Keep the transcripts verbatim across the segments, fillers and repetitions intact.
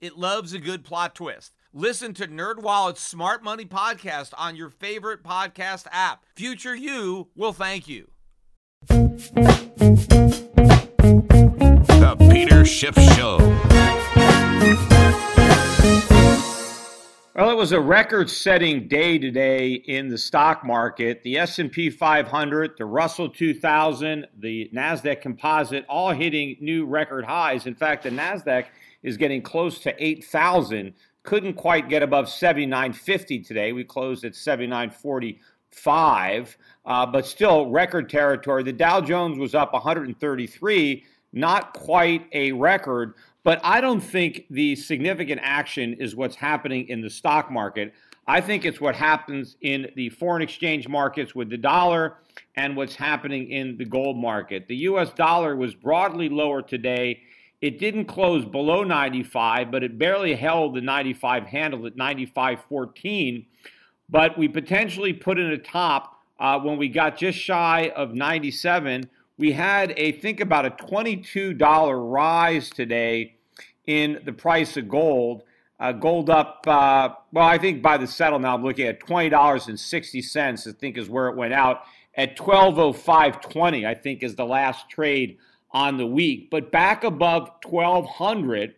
It loves a good plot twist. Listen to NerdWallet's Smart Money Podcast on your favorite podcast app. Future you will thank you. The Peter Schiff Show. Well, it was a record-setting day today in the stock market. The S and P five hundred, the Russell two thousand, the NASDAQ Composite, all hitting new record highs. In fact, the NASDAQ is getting close to eight thousand. Couldn't quite get above seventy-nine fifty today. We closed at seventy-nine forty-five, uh, but still record territory. The Dow Jones was up one hundred thirty-three, not quite a record. But I don't think the significant action is what's happening in the stock market. I think it's what happens in the foreign exchange markets with the dollar and what's happening in the gold market. The U S dollar was broadly lower today. It didn't close below ninety-five, but it barely held the ninety-five handle at ninety-five fourteen. But we potentially put in a top uh, when we got just shy of ninety-seven. We had a, think about a twenty-two dollars rise today in the price of gold. Uh, gold up, uh, well, I think by the settle now, I'm looking at twenty dollars and sixty cents, I think is where it went out, at twelve oh five twenty, I think is the last trade on the week. But back above twelve hundred,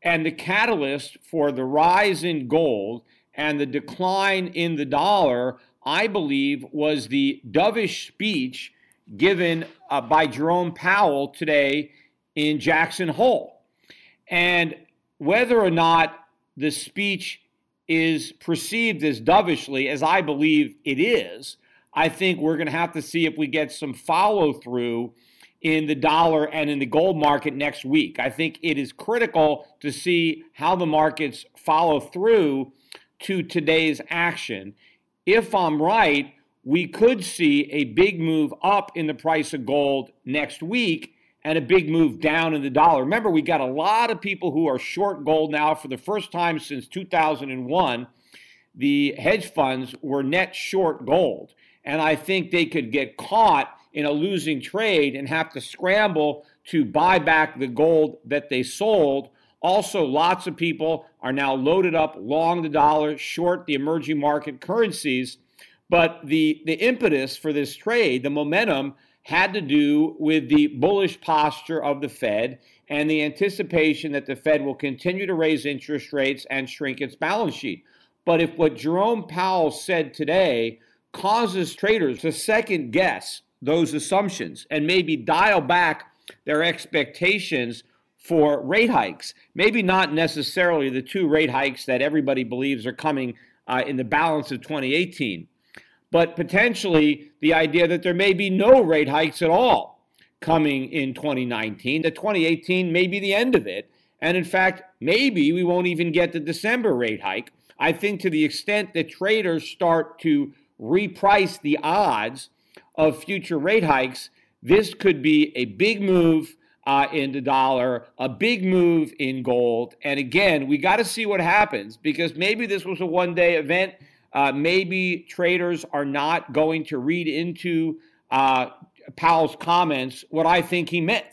and the catalyst for the rise in gold and the decline in the dollar, I believe, was the dovish speech given uh, by Jerome Powell today in Jackson Hole. And whether or not the speech is perceived as dovishly, as I believe it is, I think we're going to have to see if we get some follow-through in the dollar and in the gold market next week. I think it is critical to see how the markets follow through to today's action. If I'm right, we could see a big move up in the price of gold next week and a big move down in the dollar. Remember, we got a lot of people who are short gold now for the first time since two thousand one. The hedge funds were net short gold, and I think they could get caught in a losing trade and have to scramble to buy back the gold that they sold. Also, lots of people are now loaded up long the dollar, short the emerging market currencies. But the, the impetus for this trade, the momentum, had to do with the bullish posture of the Fed and the anticipation that the Fed will continue to raise interest rates and shrink its balance sheet. But if what Jerome Powell said today causes traders to second guess those assumptions and maybe dial back their expectations for rate hikes, maybe not necessarily the two rate hikes that everybody believes are coming uh, in the balance of twenty eighteen, but potentially the idea that there may be no rate hikes at all coming in twenty nineteen, that twenty eighteen may be the end of it. And in fact, maybe we won't even get the December rate hike. I think to the extent that traders start to reprice the odds of future rate hikes, this could be a big move uh, in the dollar, a big move in gold. And again, we got to see what happens, because maybe this was a one-day event. Uh, maybe traders are not going to read into uh, Powell's comments what I think he meant.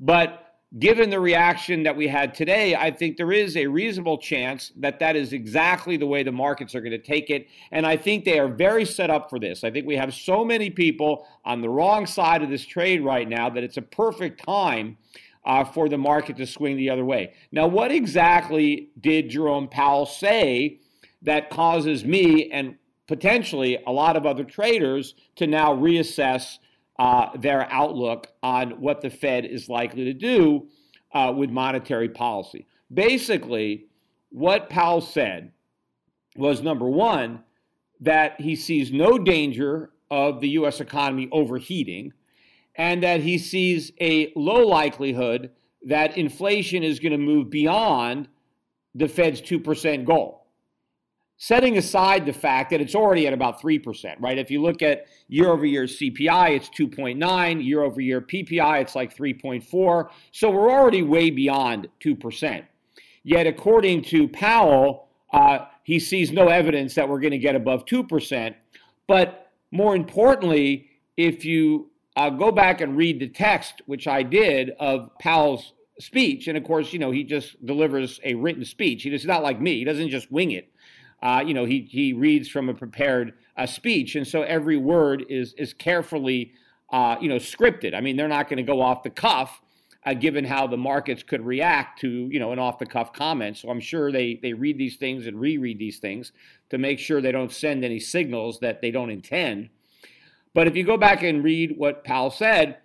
But given the reaction that we had today, I think there is a reasonable chance that that is exactly the way the markets are going to take it. And I think they are very set up for this. I think we have so many people on the wrong side of this trade right now that it's a perfect time uh, for the market to swing the other way. Now, what exactly did Jerome Powell say that causes me and potentially a lot of other traders to now reassess uh, their outlook on what the Fed is likely to do uh, with monetary policy? Basically, what Powell said was, number one, that he sees no danger of the U S economy overheating, and that he sees a low likelihood that inflation is going to move beyond the Fed's two percent goal, setting aside the fact that it's already at about three percent, right? If you look at year-over-year C P I, it's two point nine. Year-over-year P P I, it's like three point four. So we're already way beyond two percent. Yet, according to Powell, uh, he sees no evidence that we're going to get above two percent. But more importantly, if you uh, go back and read the text, which I did, of Powell's speech, and of course, you know, he just delivers a written speech. He does not like me. He doesn't just wing it. Uh, you know, he he reads from a prepared uh, speech, and so every word is is carefully, uh, you know, scripted. I mean, they're not going to go off the cuff, uh, given how the markets could react to, you know, an off the cuff comment. So I'm sure they they read these things and reread these things to make sure they don't send any signals that they don't intend. But if you go back and read what Powell said,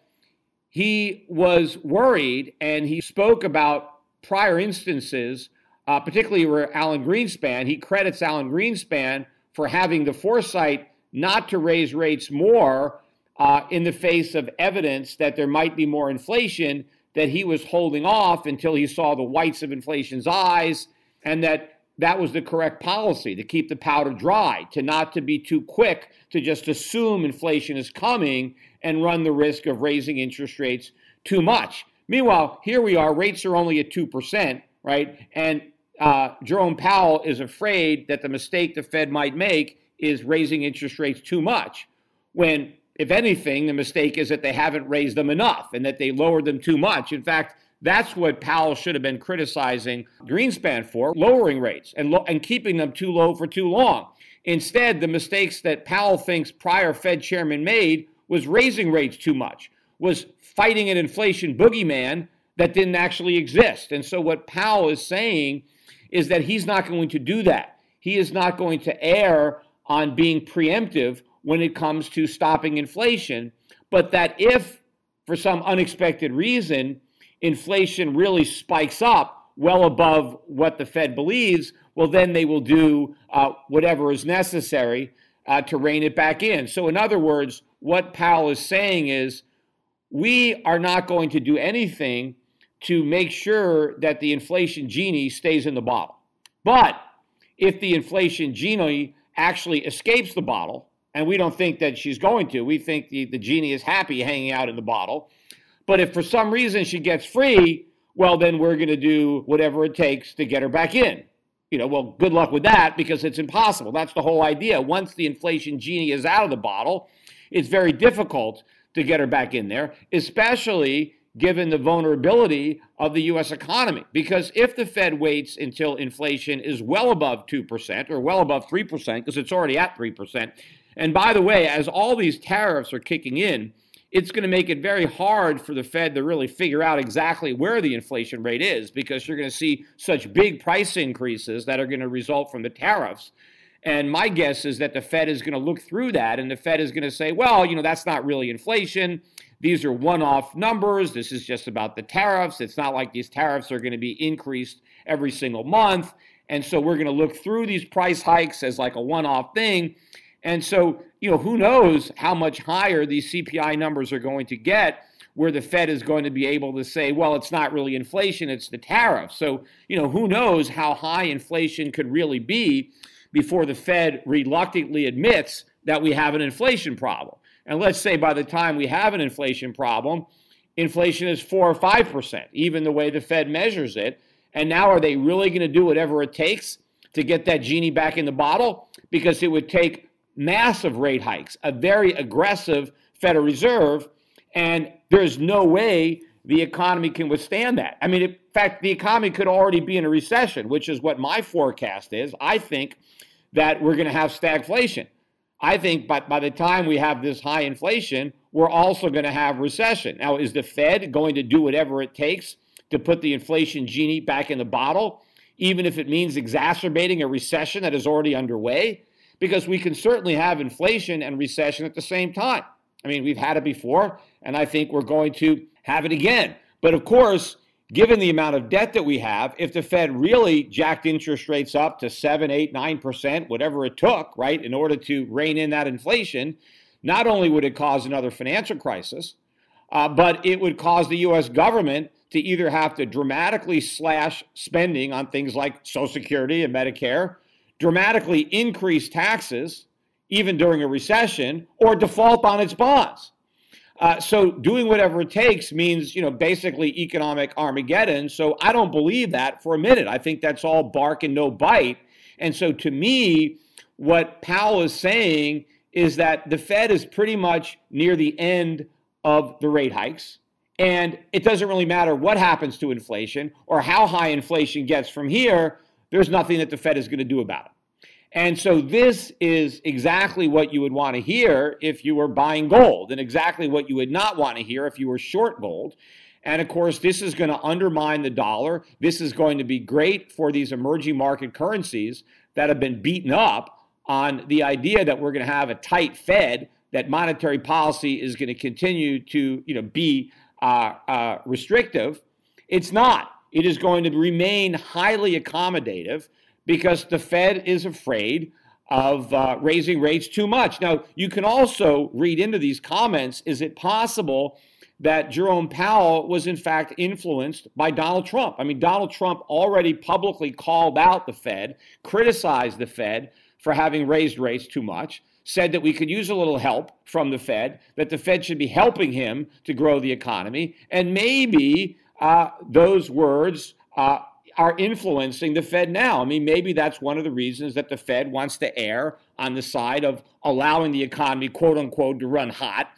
he was worried, and he spoke about prior instances. Uh, particularly where Alan Greenspan, he credits Alan Greenspan for having the foresight not to raise rates more uh, in the face of evidence that there might be more inflation, that he was holding off until he saw the whites of inflation's eyes, and that that was the correct policy, to keep the powder dry, to not to be too quick to just assume inflation is coming and run the risk of raising interest rates too much. Meanwhile, here we are, rates are only at two percent, right? And Uh, Jerome Powell is afraid that the mistake the Fed might make is raising interest rates too much, when, if anything, the mistake is that they haven't raised them enough and that they lowered them too much. In fact, that's what Powell should have been criticizing Greenspan for, lowering rates and, lo- and keeping them too low for too long. Instead, the mistakes that Powell thinks prior Fed chairman made was raising rates too much, was fighting an inflation boogeyman that didn't actually exist. And so what Powell is saying is that he's not going to do that. He is not going to err on being preemptive when it comes to stopping inflation, but that if, for some unexpected reason, inflation really spikes up well above what the Fed believes, well, then they will do uh, whatever is necessary uh, to rein it back in. So in other words, what Powell is saying is, we are not going to do anything to make sure that the inflation genie stays in the bottle. But if the inflation genie actually escapes the bottle, and we don't think that she's going to, we think the, the genie is happy hanging out in the bottle, but if for some reason she gets free, well, then we're going to do whatever it takes to get her back in. You know, well, good luck with that, because it's impossible. That's the whole idea. Once the inflation genie is out of the bottle, it's very difficult to get her back in there, especially given the vulnerability of the U S economy. Because if the Fed waits until inflation is well above two percent or well above three percent, because it's already at three percent, and by the way, as all these tariffs are kicking in, it's going to make it very hard for the Fed to really figure out exactly where the inflation rate is, because you're going to see such big price increases that are going to result from the tariffs. And my guess is that the Fed is going to look through that, and the Fed is going to say, well, you know, that's not really inflation. These are one-off numbers. This is just about the tariffs. It's not like these tariffs are going to be increased every single month. And so we're going to look through these price hikes as like a one-off thing. And so, you know, who knows how much higher these C P I numbers are going to get, where the Fed is going to be able to say, well, it's not really inflation, it's the tariff. So, you know, who knows how high inflation could really be before the Fed reluctantly admits that we have an inflation problem. And let's say by the time we have an inflation problem, inflation is four or five percent, even the way the Fed measures it. And now are they really going to do whatever it takes to get that genie back in the bottle? Because it would take massive rate hikes, a very aggressive Federal Reserve, and there's no way the economy can withstand that. I mean, in fact, the economy could already be in a recession, which is what my forecast is. I think that we're going to have stagflation. I think by, by the time we have this high inflation, we're also going to have recession. Now, is the Fed going to do whatever it takes to put the inflation genie back in the bottle, even if it means exacerbating a recession that is already underway? Because we can certainly have inflation and recession at the same time. I mean, we've had it before, and I think we're going to have it again. But of course, given the amount of debt that we have, if the Fed really jacked interest rates up to seven, eight, nine percent, whatever it took, right, in order to rein in that inflation, not only would it cause another financial crisis, uh, but it would cause the U S government to either have to dramatically slash spending on things like Social Security and Medicare, dramatically increase taxes, even during a recession, or default on its bonds. Uh, so doing whatever it takes means, you know, basically economic Armageddon. So I don't believe that for a minute. I think that's all bark and no bite. And so to me, what Powell is saying is that the Fed is pretty much near the end of the rate hikes. And it doesn't really matter what happens to inflation or how high inflation gets from here. There's nothing that the Fed is going to do about it. And so this is exactly what you would want to hear if you were buying gold, and exactly what you would not want to hear if you were short gold. And of course, this is going to undermine the dollar. This is going to be great for these emerging market currencies that have been beaten up on the idea that we're going to have a tight Fed, that monetary policy is going to continue to, you know, be uh, uh, restrictive. It's not. It is going to remain highly accommodative, because the Fed is afraid of uh, raising rates too much. Now, you can also read into these comments, is it possible that Jerome Powell was in fact influenced by Donald Trump? I mean, Donald Trump already publicly called out the Fed, criticized the Fed for having raised rates too much, said that we could use a little help from the Fed, that the Fed should be helping him to grow the economy. And maybe uh, those words uh, are influencing the Fed now. I mean, maybe that's one of the reasons that the Fed wants to err on the side of allowing the economy, quote unquote, to run hot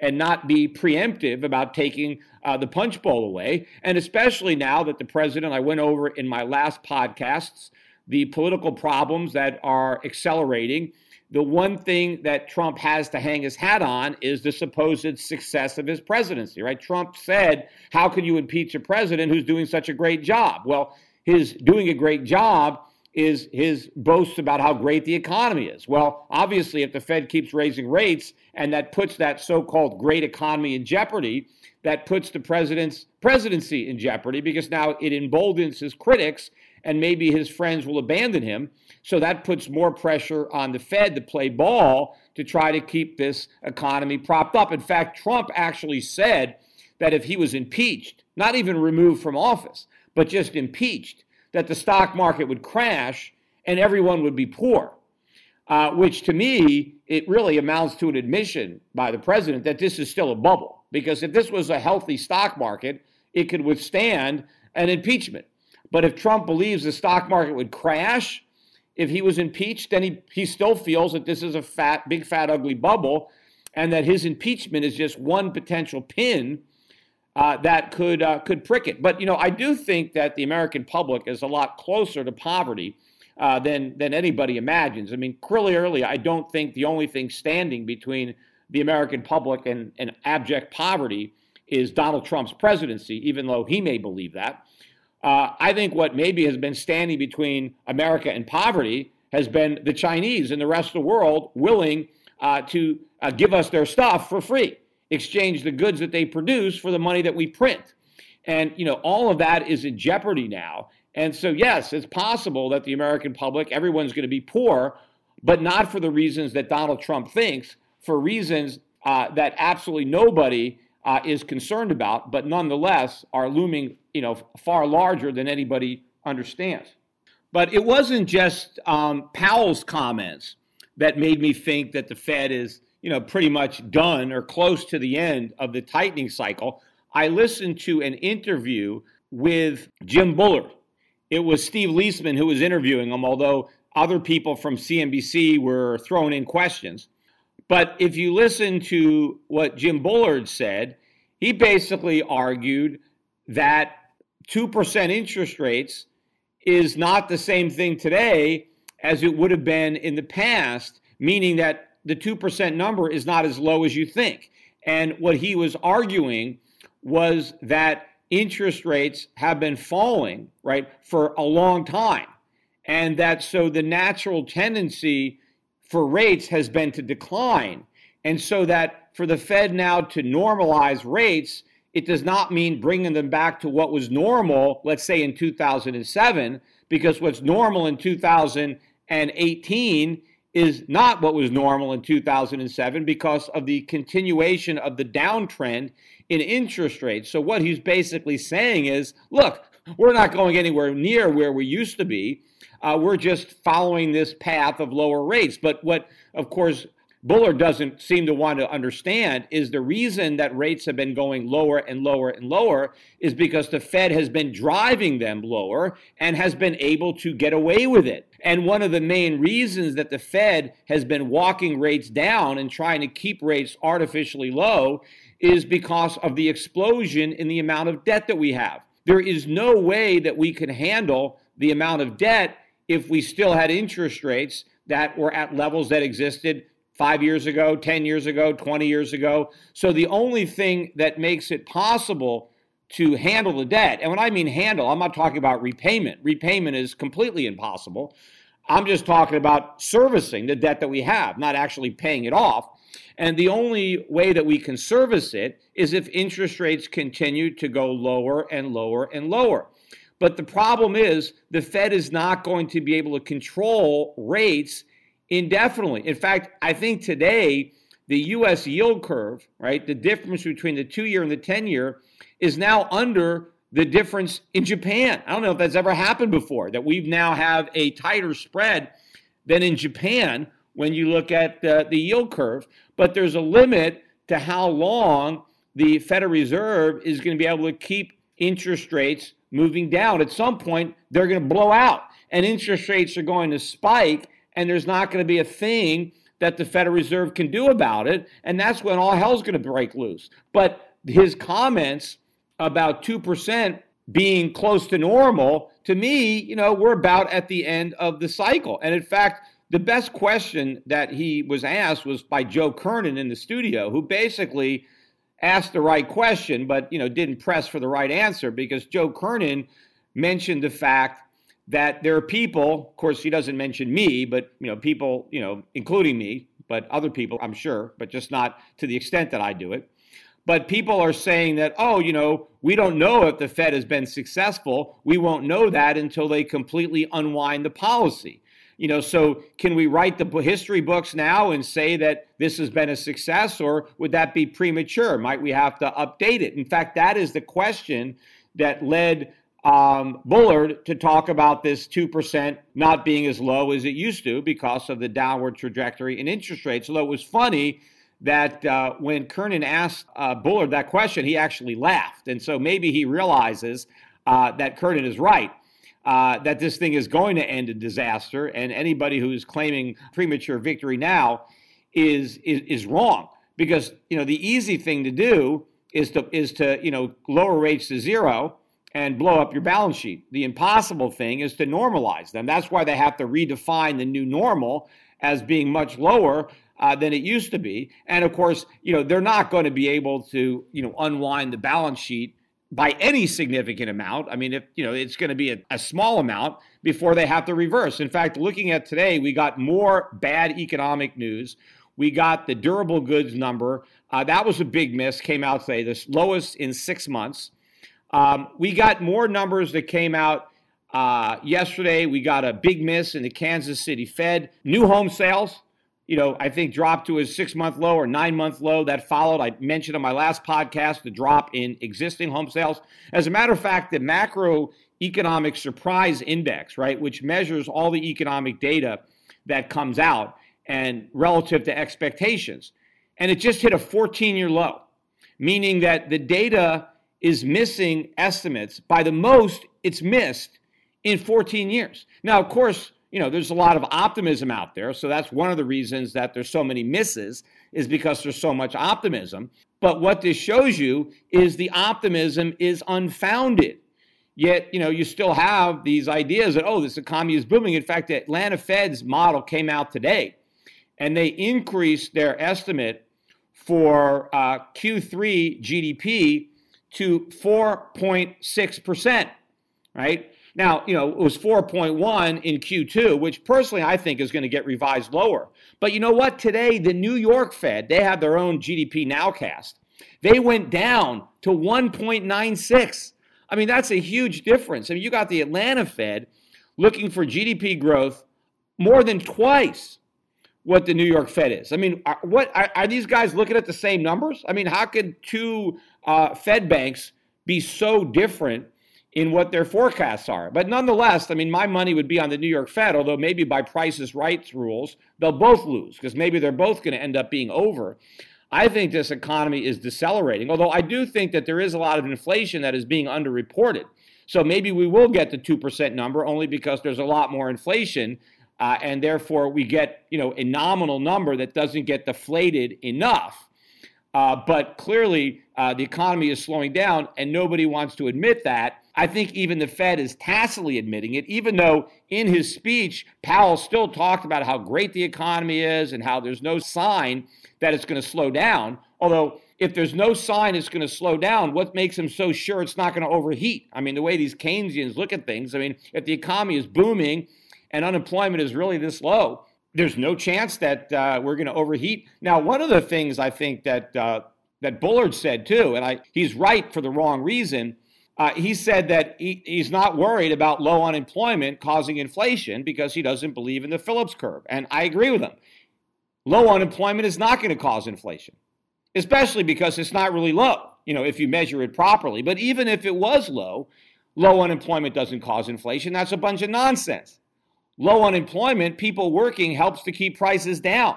and not be preemptive about taking uh, the punch bowl away. And especially now that the president, I went over in my last podcasts, the political problems that are accelerating. The one thing that Trump has to hang his hat on is the supposed success of his presidency, right? Trump said, how can you impeach a president who's doing such a great job? Well, his doing a great job is his boasts about how great the economy is. Well, obviously, if the Fed keeps raising rates and that puts that so-called great economy in jeopardy, that puts the president's presidency in jeopardy, because now it emboldens his critics, and maybe his friends will abandon him. So that puts more pressure on the Fed to play ball to try to keep this economy propped up. In fact, Trump actually said that if he was impeached, not even removed from office, but just impeached, that the stock market would crash and everyone would be poor, uh, which to me, it really amounts to an admission by the president that this is still a bubble. Because if this was a healthy stock market, it could withstand an impeachment. But if Trump believes the stock market would crash if he was impeached, then he, he still feels that this is a fat, big, fat, ugly bubble, and that his impeachment is just one potential pin uh, that could uh, could prick it. But, you know, I do think that the American public is a lot closer to poverty uh, than, than anybody imagines. I mean, clearly, early, I don't think the only thing standing between the American public and, and abject poverty is Donald Trump's presidency, even though he may believe that. Uh, I think what maybe has been standing between America and poverty has been the Chinese and the rest of the world willing uh, to uh, give us their stuff for free, exchange the goods that they produce for the money that we print. And, you know, all of that is in jeopardy now. And so, yes, it's possible that the American public, everyone's going to be poor, but not for the reasons that Donald Trump thinks, for reasons uh, that absolutely nobody Uh, is concerned about, but nonetheless are looming, you know, far larger than anybody understands. But it wasn't just um, Powell's comments that made me think that the Fed is, you know, pretty much done or close to the end of the tightening cycle. I listened to an interview with Jim Bullard. It was Steve Leisman who was interviewing him, although other people from C N B C were throwing in questions. But if you listen to what Jim Bullard said, he basically argued that two percent interest rates is not the same thing today as it would have been in the past, meaning that the two percent number is not as low as you think. And what he was arguing was that interest rates have been falling, right, for a long time. And that so the natural tendency for rates has been to decline. And so that for the Fed now to normalize rates, it does not mean bringing them back to what was normal, let's say in two thousand seven, because what's normal in two thousand eighteen is not what was normal in two thousand seven because of the continuation of the downtrend in interest rates. So what he's basically saying is, look, we're not going anywhere near where we used to be. Uh, we're just following this path of lower rates. But what, of course, Bullard doesn't seem to want to understand is the reason that rates have been going lower and lower and lower is because the Fed has been driving them lower and has been able to get away with it. And one of the main reasons that the Fed has been walking rates down and trying to keep rates artificially low is because of the explosion in the amount of debt that we have. There is no way that we could handle the amount of debt if we still had interest rates that were at levels that existed five years ago, ten years ago, twenty years ago. So the only thing that makes it possible to handle the debt, and when I mean handle, I'm not talking about repayment. Repayment is completely impossible. I'm just talking about servicing the debt that we have, not actually paying it off. And the only way that we can service it is if interest rates continue to go lower and lower and lower. But the problem is the Fed is not going to be able to control rates indefinitely. In fact, I think today the U S yield curve, right, the difference between the two-year and the ten-year is now under the difference in Japan. I don't know if that's ever happened before, that we now have a tighter spread than in Japan when you look at the, the yield curve. But there's a limit to how long the Federal Reserve is going to be able to keep interest rates moving down. At some point, they're going to blow out, and interest rates are going to spike, and there's not going to be a thing that the Federal Reserve can do about it, and that's when all hell's going to break loose. But his comments about two percent being close to normal, to me, you know, we're about at the end of the cycle. And in fact, the best question that he was asked was by Joe Kernan in the studio, who basically asked the right question, but, you know, didn't press for the right answer, because Joe Kernan mentioned the fact that there are people, of course, he doesn't mention me, but, you know, people, you know, including me, but other people, I'm sure, but just not to the extent that I do it. But people are saying that, oh, you know, we don't know if the Fed has been successful. We won't know that until they completely unwind the policy. You know, so can we write the history books now and say that this has been a success, or would that be premature? Might we have to update it? In fact, that is the question that led Um, Bullard to talk about this two percent not being as low as it used to because of the downward trajectory in interest rates. Although it was funny that uh, when Kernan asked uh, Bullard that question, he actually laughed. And so maybe he realizes uh, that Kernan is right, uh, that this thing is going to end in disaster. And anybody who is claiming premature victory now is, is, is wrong, because, you know, the easy thing to do is to, is to, you know, lower rates to zero and blow up your balance sheet. The impossible thing is to normalize them. That's why they have to redefine the new normal as being much lower uh, than it used to be. And of course, you know, they're not going to be able to, you know, unwind the balance sheet by any significant amount. I mean, if, you know, it's going to be a, a small amount before they have to reverse. In fact, looking at today, we got more bad economic news. We got the durable goods number. Uh, that was a big miss, came out today, the lowest in six months. Um, we got more numbers that came out uh, yesterday. We got a big miss in the Kansas City Fed. New home sales, you know, I think dropped to a six-month low or nine-month low. That followed, I mentioned on my last podcast, the drop in existing home sales. As a matter of fact, the macroeconomic surprise index, right, which measures all the economic data that comes out and relative to expectations, and it just hit a fourteen-year low, meaning that the data is missing estimates by the most it's missed in fourteen years. Now, of course, you know, there's a lot of optimism out there. So that's one of the reasons that there's so many misses, is because there's so much optimism. But what this shows you is the optimism is unfounded. Yet, you know, you still have these ideas that, oh, this economy is booming. In fact, the Atlanta Fed's model came out today, and they increased their estimate for uh, Q three G D P to four point six percent, right? Now, you know, it was four point one in Q two, which personally I think is going to get revised lower. But you know what? Today, the New York Fed, they have their own G D P nowcast. They went down to one point nine six. I mean, that's a huge difference. I mean, you got the Atlanta Fed looking for G D P growth more than twice what the New York Fed is. I mean, are, what are, are these guys looking at the same numbers? I mean, how could two uh, Fed banks be so different in what their forecasts are? But nonetheless, I mean, my money would be on the New York Fed, although maybe by Price is Right rules, they'll both lose because maybe they're both going to end up being over. I think this economy is decelerating, although I do think that there is a lot of inflation that is being underreported. So maybe we will get the two percent number only because there's a lot more inflation, uh, and therefore we get, you know, a nominal number that doesn't get deflated enough. Uh, but clearly, uh, the economy is slowing down, and nobody wants to admit that. I think even the Fed is tacitly admitting it, even though in his speech, Powell still talked about how great the economy is and how there's no sign that it's going to slow down. Although, if there's no sign it's going to slow down, what makes him so sure it's not going to overheat? I mean, the way these Keynesians look at things, I mean, if the economy is booming and unemployment is really this low, there's no chance that uh, we're going to overheat. Now, one of the things I think that uh, that Bullard said, too, and I, he's right for the wrong reason, Uh, he said that he, he's not worried about low unemployment causing inflation because he doesn't believe in the Phillips curve. And I agree with him. Low unemployment is not going to cause inflation, especially because it's not really low, you know, if you measure it properly. But even if it was low, low unemployment doesn't cause inflation. That's a bunch of nonsense. Low unemployment, people working, helps to keep prices down,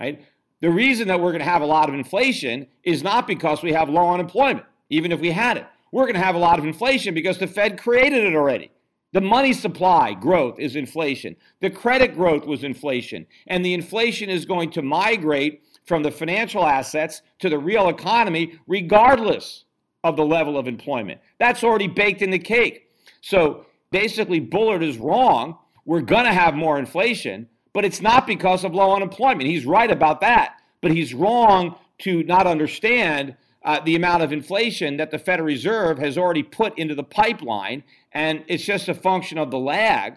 right? The reason that we're going to have a lot of inflation is not because we have low unemployment, even if we had it. We're going to have a lot of inflation because the Fed created it already. The money supply growth is inflation. The credit growth was inflation. And the inflation is going to migrate from the financial assets to the real economy, regardless of the level of employment. That's already baked in the cake. So basically, Bullard is wrong. We're going to have more inflation, but it's not because of low unemployment. He's right about that, but he's wrong to not understand Uh, the amount of inflation that the Federal Reserve has already put into the pipeline, and it's just a function of the lag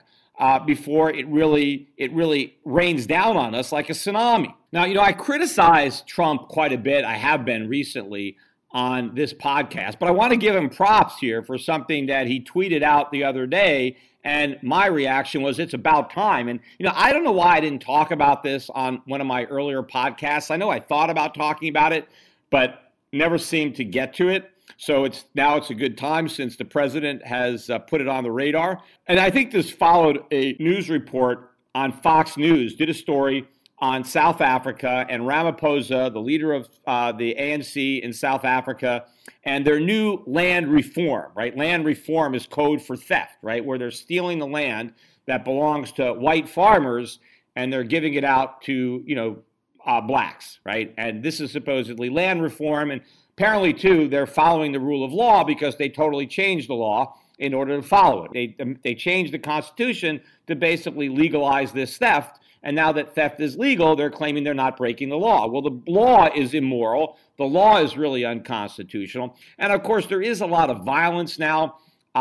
uh, before it really it really rains down on us like a tsunami. Now, you know, I criticize Trump quite a bit. I have been recently on this podcast, but I want to give him props here for something that he tweeted out the other day, and my reaction was, it's about time. And, you know, I don't know why I didn't talk about this on one of my earlier podcasts. I know I thought about talking about it, but never seemed to get to it. So it's now it's a good time since the president has uh, put it on the radar. And I think this followed a news report on Fox News, did a story on South Africa and Ramaphosa, the leader of uh, the A N C in South Africa, and their new land reform, right? Land reform is code for theft, right? Where they're stealing the land that belongs to white farmers and they're giving it out to, you know, Uh, blacks, right? And this is supposedly land reform. And apparently, too, they're following the rule of law because they totally changed the law in order to follow it. They, they changed the Constitution to basically legalize this theft. And now that theft is legal, they're claiming they're not breaking the law. Well, the law is immoral. The law is really unconstitutional. And of course, there is a lot of violence now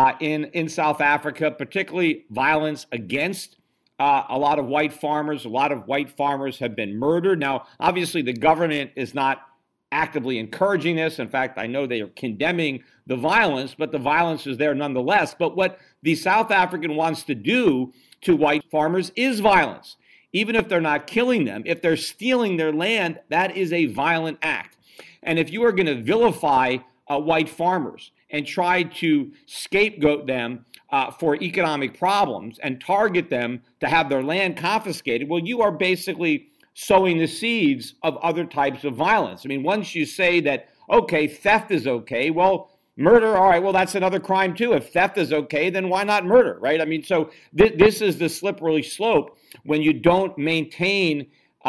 uh, in, in South Africa, particularly violence against Uh, a lot of white farmers, a lot of white farmers have been murdered. Now, obviously, the government is not actively encouraging this. In fact, I know they are condemning the violence, but the violence is there nonetheless. But what the South African wants to do to white farmers is violence. Even if they're not killing them, if they're stealing their land, that is a violent act. And if you are going to vilify uh, white farmers and try to scapegoat them Uh, for economic problems and target them to have their land confiscated, well, you are basically sowing the seeds of other types of violence. I mean, once you say that, okay, theft is okay, well, murder, all right, well, that's another crime too. If theft is okay, then why not murder, right? I mean, so th- this is the slippery slope when you don't maintain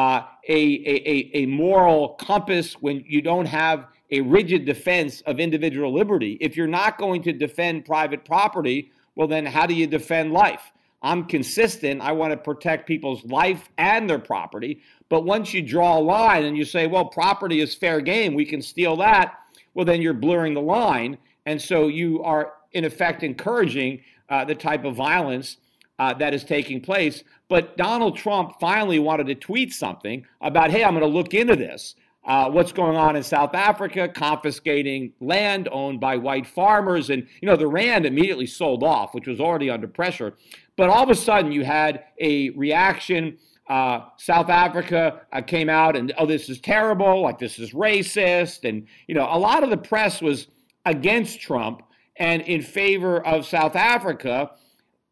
uh, a, a, a moral compass, when you don't have a rigid defense of individual liberty. If you're not going to defend private property, well, then how do you defend life? I'm consistent. I want to protect people's life and their property. But once you draw a line and you say, well, property is fair game, we can steal that, well, then you're blurring the line. And so you are, in effect, encouraging uh, the type of violence uh, that is taking place. But Donald Trump finally wanted to tweet something about, hey, I'm going to look into this. Uh, what's going on in South Africa, confiscating land owned by white farmers. And, you know, the rand immediately sold off, which was already under pressure. But all of a sudden, you had a reaction Uh, South Africa uh, came out and, oh, this is terrible, like this is racist. And, you know, a lot of the press was against Trump and in favor of South Africa.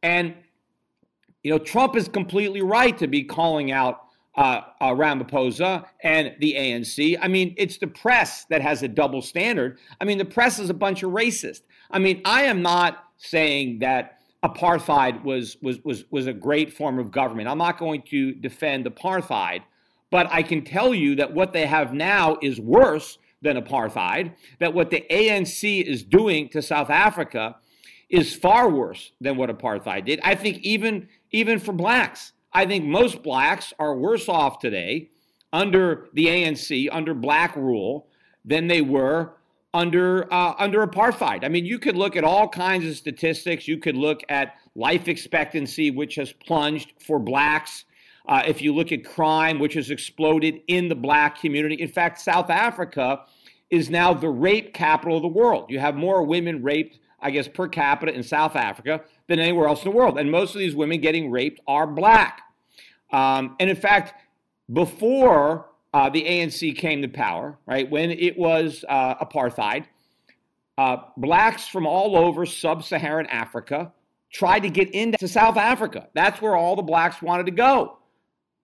And, you know, Trump is completely right to be calling out uh, uh, Ramaphosa and the A N C. I mean, it's the press that has a double standard. I mean, the press is a bunch of racists. I mean, I am not saying that apartheid was was was was a great form of government. I'm not going to defend apartheid, but I can tell you that what they have now is worse than apartheid, that what the A N C is doing to South Africa is far worse than what apartheid did. I think even even for blacks, I think most blacks are worse off today under the A N C, under black rule, than they were under uh, under apartheid. I mean, you could look at all kinds of statistics. You could look at life expectancy, which has plunged for blacks. Uh, if you look at crime, which has exploded in the black community. In fact, South Africa is now the rape capital of the world. You have more women raped, I guess, per capita in South Africa than anywhere else in the world. And most of these women getting raped are black. Um, and in fact, before Uh, the A N C came to power, right, when it was uh, apartheid, uh, blacks from all over sub-Saharan Africa tried to get into South Africa. That's where all the blacks wanted to go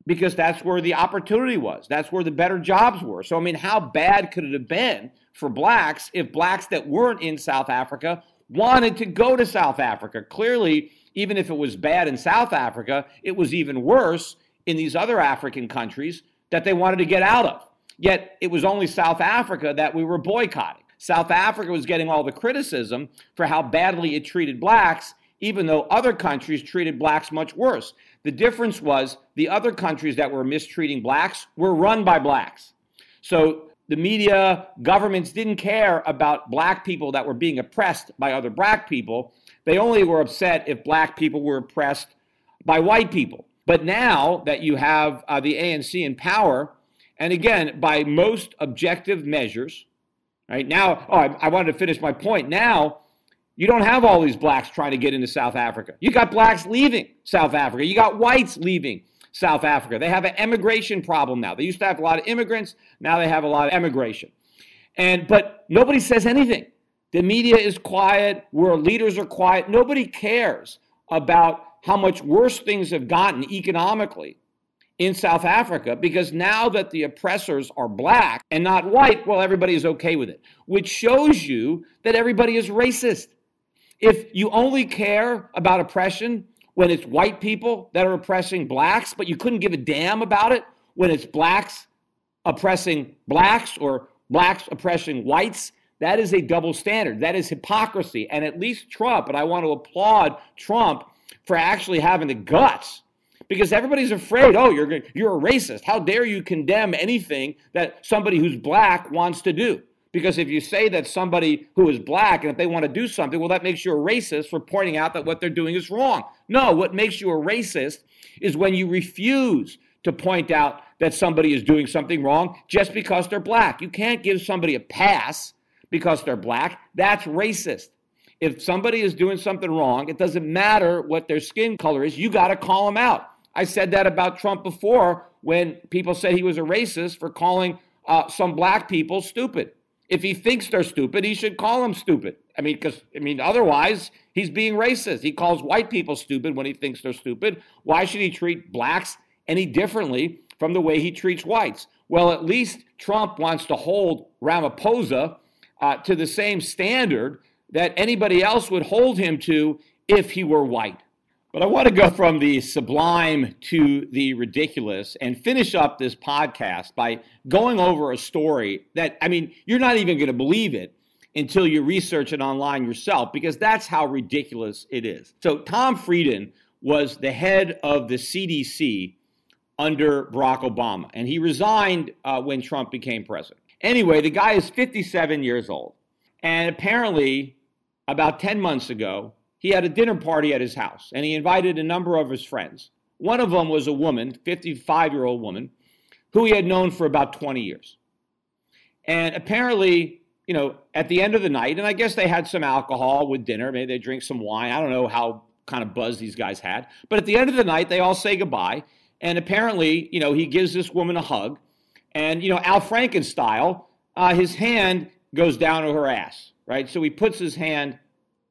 because that's where the opportunity was. That's where the better jobs were. So, I mean, how bad could it have been for blacks if blacks that weren't in South Africa wanted to go to South Africa? Clearly, even if it was bad in South Africa, it was even worse in these other African countries that they wanted to get out of. Yet it was only South Africa that we were boycotting. South Africa was getting all the criticism for how badly it treated blacks, even though other countries treated blacks much worse. The difference was the other countries that were mistreating blacks were run by blacks. So the media, governments didn't care about black people that were being oppressed by other black people. They only were upset if black people were oppressed by white people. But now that you have uh, the A N C in power, and again, by most objective measures, right now, oh, I, I wanted to finish my point. Now, you don't have all these blacks trying to get into South Africa. You got blacks leaving South Africa. You got whites leaving South Africa. They have an emigration problem now. They used to have a lot of immigrants. Now they have a lot of emigration. And but nobody says anything. The media is quiet. World leaders are quiet. Nobody cares about how much worse things have gotten economically in South Africa, because now that the oppressors are black and not white, well, everybody is okay with it, which shows you that everybody is racist. If you only care about oppression when it's white people that are oppressing blacks, but you couldn't give a damn about it when it's blacks oppressing blacks or blacks oppressing whites, that is a double standard. That is hypocrisy. And at least Trump, and I want to applaud Trump for actually having the guts, because everybody's afraid, oh, you're you're a racist. How dare you condemn anything that somebody who's black wants to do? Because if you say that somebody who is black and if they want to do something, well, that makes you a racist for pointing out that what they're doing is wrong. No, what makes you a racist is when you refuse to point out that somebody is doing something wrong just because they're black. You can't give somebody a pass because they're black. That's racist. If somebody is doing something wrong, it doesn't matter what their skin color is. You got to call them out. I said that about Trump before when people said he was a racist for calling uh, some black people stupid. If he thinks they're stupid, he should call them stupid. I mean, because I mean, otherwise he's being racist. He calls white people stupid when he thinks they're stupid. Why should he treat blacks any differently from the way he treats whites? Well, at least Trump wants to hold Ramaphosa uh, to the same standard that anybody else would hold him to if he were white. But I want to go from the sublime to the ridiculous and finish up this podcast by going over a story that, I mean, you're not even going to believe it until you research it online yourself, because that's how ridiculous it is. So Tom Frieden was the head of the C D C under Barack Obama, and he resigned uh, when Trump became president. Anyway, the guy is fifty-seven years old, and apparently, about ten months ago, he had a dinner party at his house, and he invited a number of his friends. One of them was a woman, fifty-five-year-old woman, who he had known for about twenty years. And apparently, you know, at the end of the night, and I guess they had some alcohol with dinner, maybe they drank some wine, I don't know how kind of buzz these guys had, but at the end of the night, they all say goodbye, And apparently, you know, he gives this woman a hug. And, you know, Al Franken style, uh, his hand goes down to her ass, right? So he puts his hand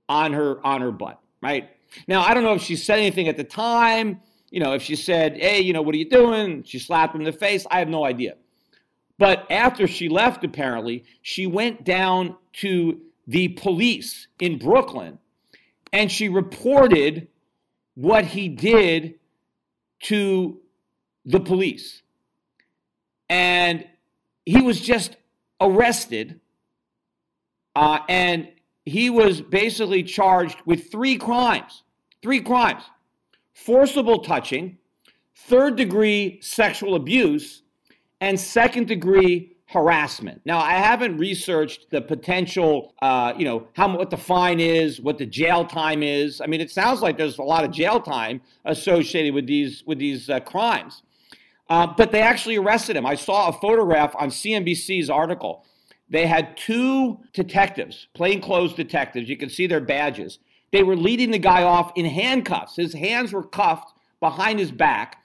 on her on her butt, right? Now, I don't know if she said anything at the time. You know, if she said, hey, you know, what are you doing? She slapped him in the face. I have no idea. But after she left, apparently, she went down to the police in Brooklyn, and she reported what he did to the police. And he was just arrested, uh, and he was basically charged with three crimes, three crimes, forcible touching, third-degree sexual abuse, and second-degree harassment. Now, I haven't researched the potential, uh, you know, how what the fine is, what the jail time is. I mean, it sounds like there's a lot of jail time associated with these with these uh, crimes. Uh, but they actually arrested him. I saw a photograph on C N B C's article. They had two detectives, plainclothes detectives. You can see their badges. They were leading the guy off in handcuffs. His hands were cuffed behind his back.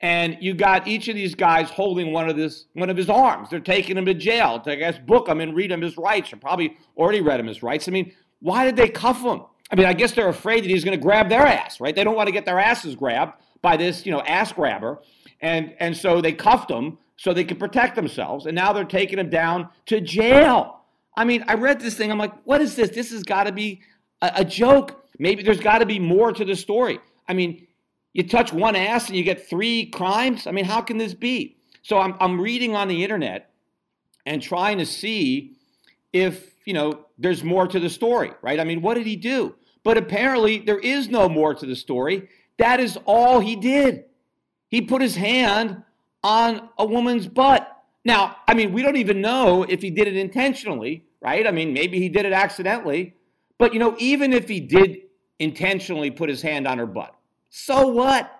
And you got each of these guys holding one of this, one of his arms. They're taking him to jail to, I guess, book him and read him his rights, or probably already read him his rights. I mean, why did they cuff him? I mean, I guess they're afraid that he's going to grab their ass, right? They don't want to get their asses grabbed by this, you know, ass grabber. And and so they cuffed him so they could protect themselves. And now they're taking him down to jail. I mean, I read this thing. I'm like, what is this? This has got to be a, a joke. Maybe there's got to be more to the story. I mean, you touch one ass and you get three crimes? I mean, how can this be? So I'm I'm reading on the internet and trying to see if, you know, there's more to the story, right? I mean, what did he do? But apparently there is no more to the story. That is all he did. He put his hand on a woman's butt. Now, I mean, we don't even know if he did it intentionally, right? I mean, maybe he did it accidentally. But, you know, even if he did intentionally put his hand on her butt, so what?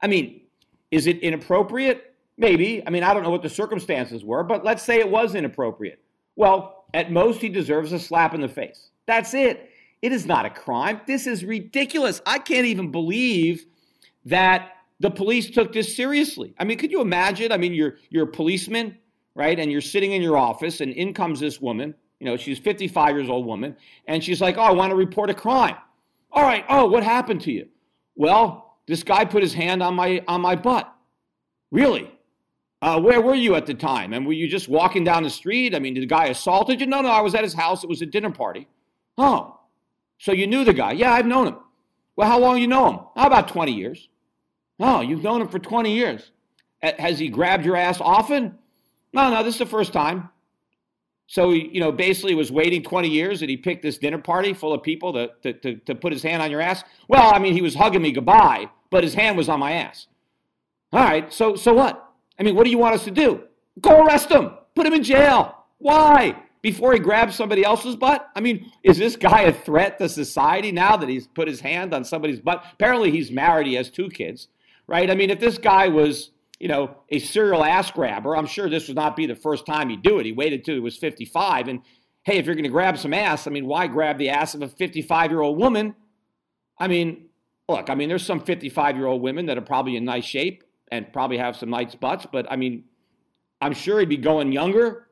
I mean, is it inappropriate? Maybe. I mean, I don't know what the circumstances were, but let's say it was inappropriate. Well, at most, he deserves a slap in the face. That's it. It is not a crime. This is ridiculous. I can't even believe that the police took this seriously. I mean, could you imagine? I mean, you're you're a policeman, right? And you're sitting in your office, and in comes this woman. You know, she's fifty-five years old woman, and she's like, "Oh, I want to report a crime." All right. Oh, what happened to you? Well, this guy put his hand on my on my butt. Really? Uh, where were you at the time? And were you just walking down the street? I mean, did the guy assaulted you? No, no, I was at his house. It was a dinner party. Oh, so you knew the guy? Yeah, I've known him. Well, how long you know him? Oh, about twenty years. Oh, you've known him for twenty years. Has he grabbed your ass often? No, no, this is the first time. So he, you know, basically was waiting twenty years, and he picked this dinner party full of people to, to, to, to put his hand on your ass. Well, I mean, he was hugging me goodbye, but his hand was on my ass. All right, so so what? I mean, what do you want us to do? Go arrest him. Put him in jail. Why? Before he grabs somebody else's butt? I mean, is this guy a threat to society now that he's put his hand on somebody's butt? Apparently he's married. He has two kids. Right? I mean, if this guy was, you know, a serial ass grabber, I'm sure this would not be the first time he'd do it. He waited till he was fifty-five. And hey, if you're going to grab some ass, I mean, why grab the ass of a fifty-five-year-old woman? I mean, look, I mean, there's some fifty-five-year-old women that are probably in nice shape and probably have some nice butts. But I mean, I'm sure he'd be going younger.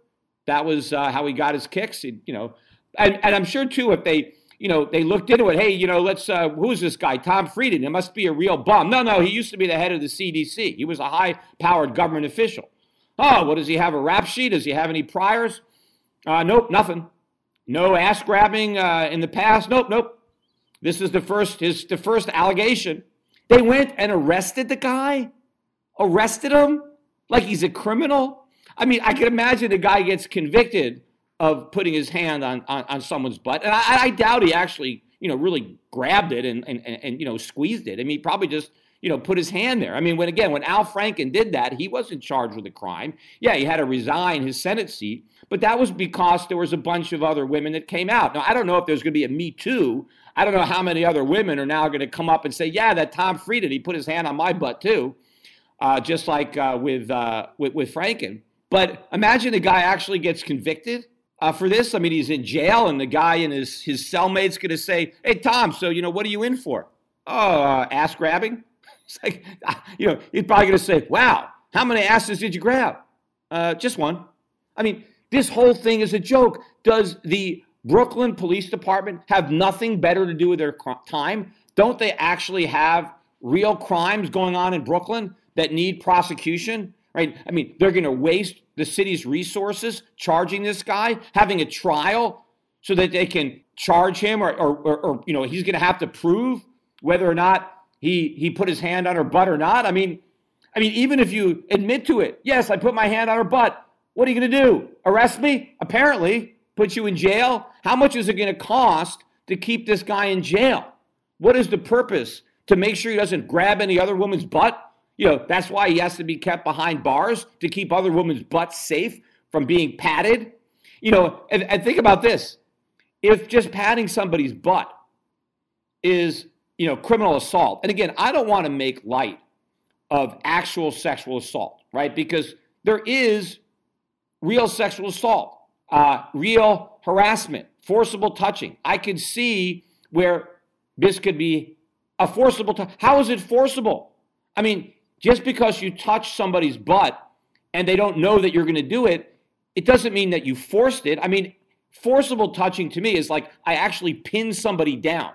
That was uh, how he got his kicks, he'd, you know. And, and I'm sure, too, if they... You know, they looked into it. Hey, you know, let's, uh, who is this guy? Tom Frieden. It must be a real bum. No, no, he used to be the head of the C D C. He was a high-powered government official. Oh, what, does he have a rap sheet? Does he have any priors? Uh, nope, nothing. No ass-grabbing uh, in the past? Nope, nope. This is the first, his, the first allegation. They went and arrested the guy? Arrested him? Like he's a criminal? I mean, I can imagine the guy gets convicted of putting his hand on, on, on someone's butt. And I, I doubt he actually, you know, really grabbed it and, and, and, you know, squeezed it. I mean, he probably just, you know, put his hand there. I mean, when, again, when Al Franken did that, he wasn't charged with a crime. Yeah, he had to resign his Senate seat, but that was because there was a bunch of other women that came out. Now, I don't know if there's going to be a Me Too. I don't know how many other women are now going to come up and say, yeah, that Tom Frieden, he put his hand on my butt too, uh, just like uh, with, uh, with, with Franken. But imagine the guy actually gets convicted. Uh, for this, I mean, he's in jail, and the guy and his, his cellmate's going to say, hey, Tom, so, you know, what are you in for? Oh, uh, ass grabbing? It's like, you know, you're probably going to say, wow, how many assets did you grab? Uh, just one. I mean, this whole thing is a joke. Does the Brooklyn Police Department have nothing better to do with their time? Don't they actually have real crimes going on in Brooklyn that need prosecution? Right? I mean, they're going to waste the city's resources charging this guy, having a trial so that they can charge him, or, or, or, or you know, he's going to have to prove whether or not he he put his hand on her butt or not. I mean, I mean, even if you admit to it, yes, I put my hand on her butt. What are you going to do? Arrest me? Apparently, put you in jail? How much is it going to cost to keep this guy in jail? What is the purpose? To make sure he doesn't grab any other woman's butt? You know, that's why he has to be kept behind bars, to keep other women's butts safe from being patted. You know, and, and think about this. If just patting somebody's butt is, you know, criminal assault. And again, I don't want to make light of actual sexual assault, right? Because there is real sexual assault, uh, real harassment, forcible touching. I could see where this could be a forcible touch. How is it forcible? I mean, just because you touch somebody's butt and they don't know that you're going to do it, it doesn't mean that you forced it. I mean, forcible touching to me is like I actually pin somebody down.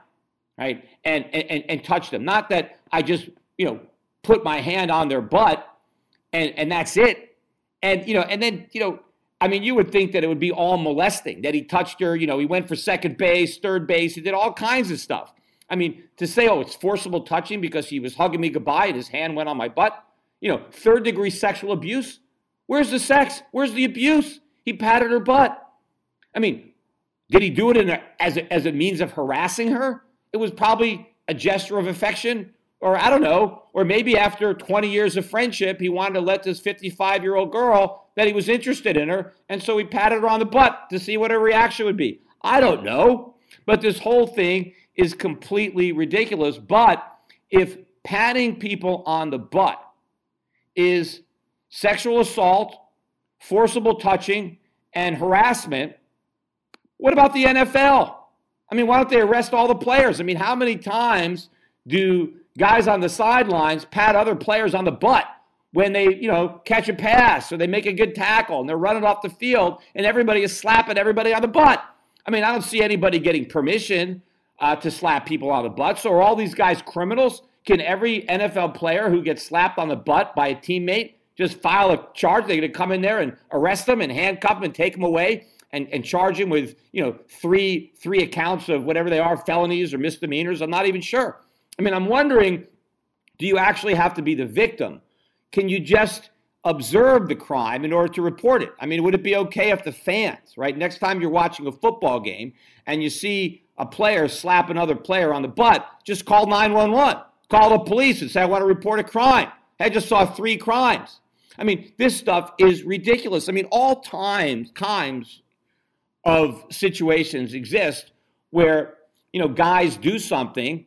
Right. And, and, and touch them. Not that I just, you know, put my hand on their butt and, and that's it. And, you know, and then, you know, I mean, you would think that it would be all molesting, that he touched her, you know, he went for second base, third base, he did all kinds of stuff. I mean, to say, oh, it's forcible touching because he was hugging me goodbye and his hand went on my butt, you know, third degree sexual abuse. Where's the sex? Where's the abuse? He patted her butt. I mean, did he do it in a, as a, as a means of harassing her? It was probably a gesture of affection, or I don't know, or maybe after twenty years of friendship, he wanted to let this fifty-five-year-old girl that he was interested in her, and so he patted her on the butt to see what her reaction would be. I don't know, but this whole thing is completely ridiculous. But if patting people on the butt is sexual assault, forcible touching, and harassment, what about the N F L? I mean, why don't they arrest all the players? I mean, how many times do guys on the sidelines pat other players on the butt when they, you know, catch a pass or they make a good tackle and they're running off the field and everybody is slapping everybody on the butt? I mean, I don't see anybody getting permission uh, to slap people on the butt. So are all these guys criminals? Can every N F L player who gets slapped on the butt by a teammate just file a charge? They're going to come in there and arrest them and handcuff them and take them away? And, and charge him with, you know, three three accounts of whatever they are, felonies or misdemeanors. I'm not even sure. I mean, I'm wondering, do you actually have to be the victim? Can you just observe the crime in order to report it? I mean, would it be okay if the fans, right, next time you're watching a football game and you see a player slap another player on the butt, just call nine one one, call the police and say, I want to report a crime. I just saw three crimes. I mean, this stuff is ridiculous. I mean, all times, times, of situations exist where, you know, guys do something,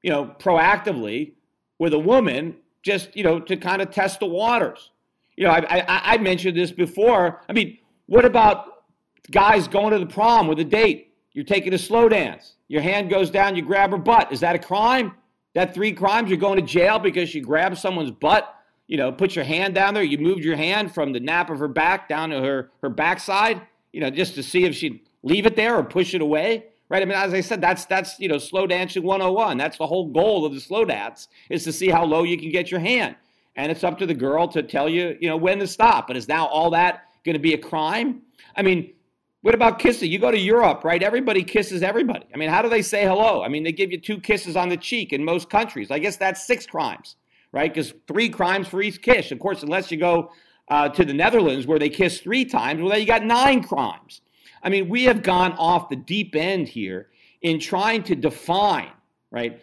you know, proactively with a woman just, you know, to kind of test the waters. You know, I, I, I mentioned this before. I mean, what about guys going to the prom with a date? You're taking a slow dance. Your hand goes down, you grab her butt. Is that a crime? That three crimes? You're going to jail because you grabbed someone's butt, you know, put your hand down there. You moved your hand from the nape of her back down to her, her backside. You know, just to see if she'd leave it there or push it away, right? I mean, as I said, that's, that's you know, slow dancing one oh one. That's the whole goal of the slow dance, is to see how low you can get your hand. And it's up to the girl to tell you, you know, when to stop. But is now all that going to be a crime? I mean, what about kissing? You go to Europe, right? Everybody kisses everybody. I mean, how do they say hello? I mean, they give you two kisses on the cheek in most countries. I guess that's six crimes, right? Because three crimes for each kiss. Of course, unless you go Uh, to the Netherlands, where they kiss three times, well, then you got nine crimes. I mean, we have gone off the deep end here in trying to define, right,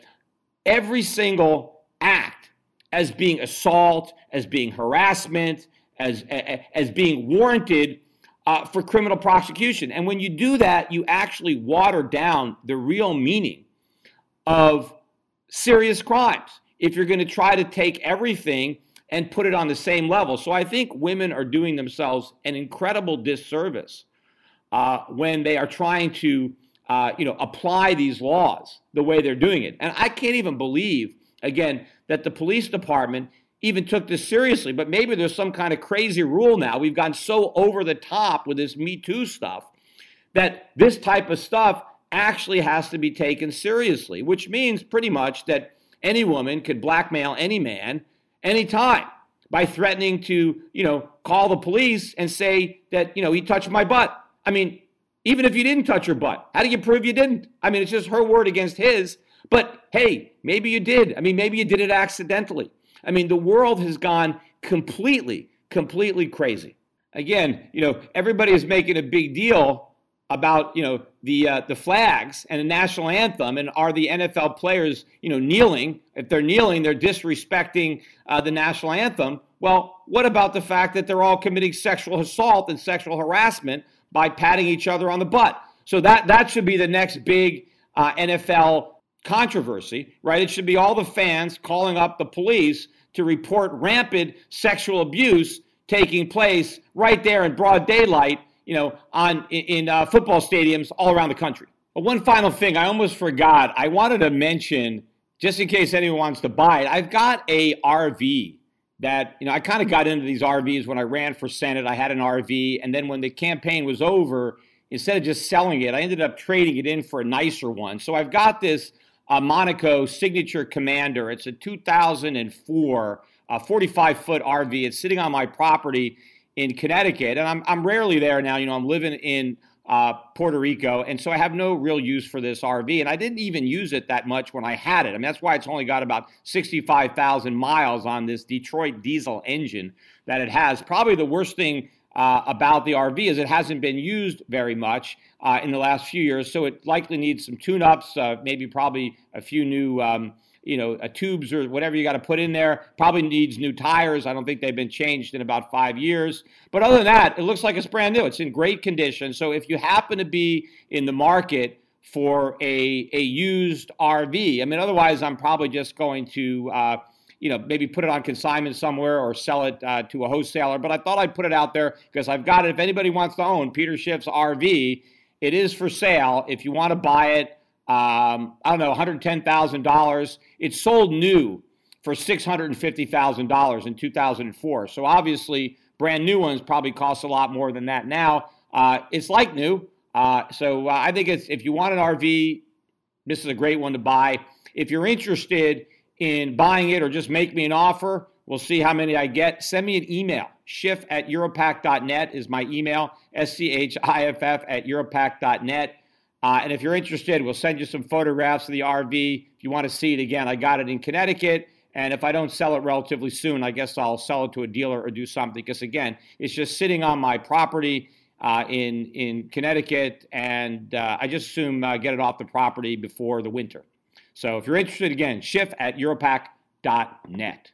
every single act as being assault, as being harassment, as, as, as being warranted uh, for criminal prosecution. And when you do that, you actually water down the real meaning of serious crimes if you're going to try to take everything and put it on the same level. So I think women are doing themselves an incredible disservice uh, when they are trying to, uh, you know, apply these laws the way they're doing it. And I can't even believe, again, that the police department even took this seriously. But maybe there's some kind of crazy rule now. We've gone so over the top with this Me Too stuff that this type of stuff actually has to be taken seriously, which means pretty much that any woman could blackmail any man anytime by threatening to, you know, call the police and say that, you know, he touched my butt. I mean, even if you didn't touch her butt, how do you prove you didn't? I mean, it's just her word against his. But hey, maybe you did. I mean, maybe you did it accidentally. I mean, the world has gone completely, completely crazy. Again, you know, everybody is making a big deal about, you know, the uh, the flags and the national anthem, and are the N F L players, you know, kneeling? If they're kneeling, they're disrespecting uh, the national anthem. Well, what about the fact that they're all committing sexual assault and sexual harassment by patting each other on the butt? So that that should be the next big uh, N F L controversy, right? It should be all the fans calling up the police to report rampant sexual abuse taking place right there in broad daylight, you know, on in uh, football stadiums all around the country. But one final thing, I almost forgot. I wanted to mention, just in case anyone wants to buy it, I've got a R V that, you know, I kind of got into these R Vs when I ran for Senate. I had an R V, and then when the campaign was over, instead of just selling it, I ended up trading it in for a nicer one. So I've got this uh, Monaco Signature Commander. It's a two thousand four uh, forty-five foot R V. It's sitting on my property in Connecticut, and I'm I'm rarely there now. You know, I'm living in uh, Puerto Rico, and so I have no real use for this R V, and I didn't even use it that much when I had it. I mean, that's why it's only got about sixty-five thousand miles on this Detroit diesel engine that it has. Probably the worst thing uh, about the R V is it hasn't been used very much uh, in the last few years, so it likely needs some tune-ups, uh, maybe probably a few new um you know, uh, tubes or whatever you got to put in there. Probably needs new tires. I don't think they've been changed in about five years. But other than that, it looks like it's brand new. It's in great condition. So if you happen to be in the market for a a used R V, I mean, otherwise I'm probably just going to, uh, you know, maybe put it on consignment somewhere or sell it uh, to a wholesaler. But I thought I'd put it out there because I've got it. If anybody wants to own Peter Schiff's R V, it is for sale. If you want to buy it, Um, I don't know, one hundred ten thousand dollars. It sold new for six hundred fifty thousand dollars in two thousand four. So obviously, brand new ones probably cost a lot more than that now. Uh, it's like new. Uh, so uh, I think it's, if you want an R V, this is a great one to buy. If you're interested in buying it or just make me an offer, we'll see how many I get. Send me an email. Schiff at Europac dot net is my email. S C H I F F at Europac dot net. Uh, and if you're interested, we'll send you some photographs of the R V. If you want to see it again, I got it in Connecticut. And if I don't sell it relatively soon, I guess I'll sell it to a dealer or do something. Because again, it's just sitting on my property uh, in, in Connecticut. And uh, I just assume uh, get it off the property before the winter. So if you're interested, again, Schiff at Europac dot net.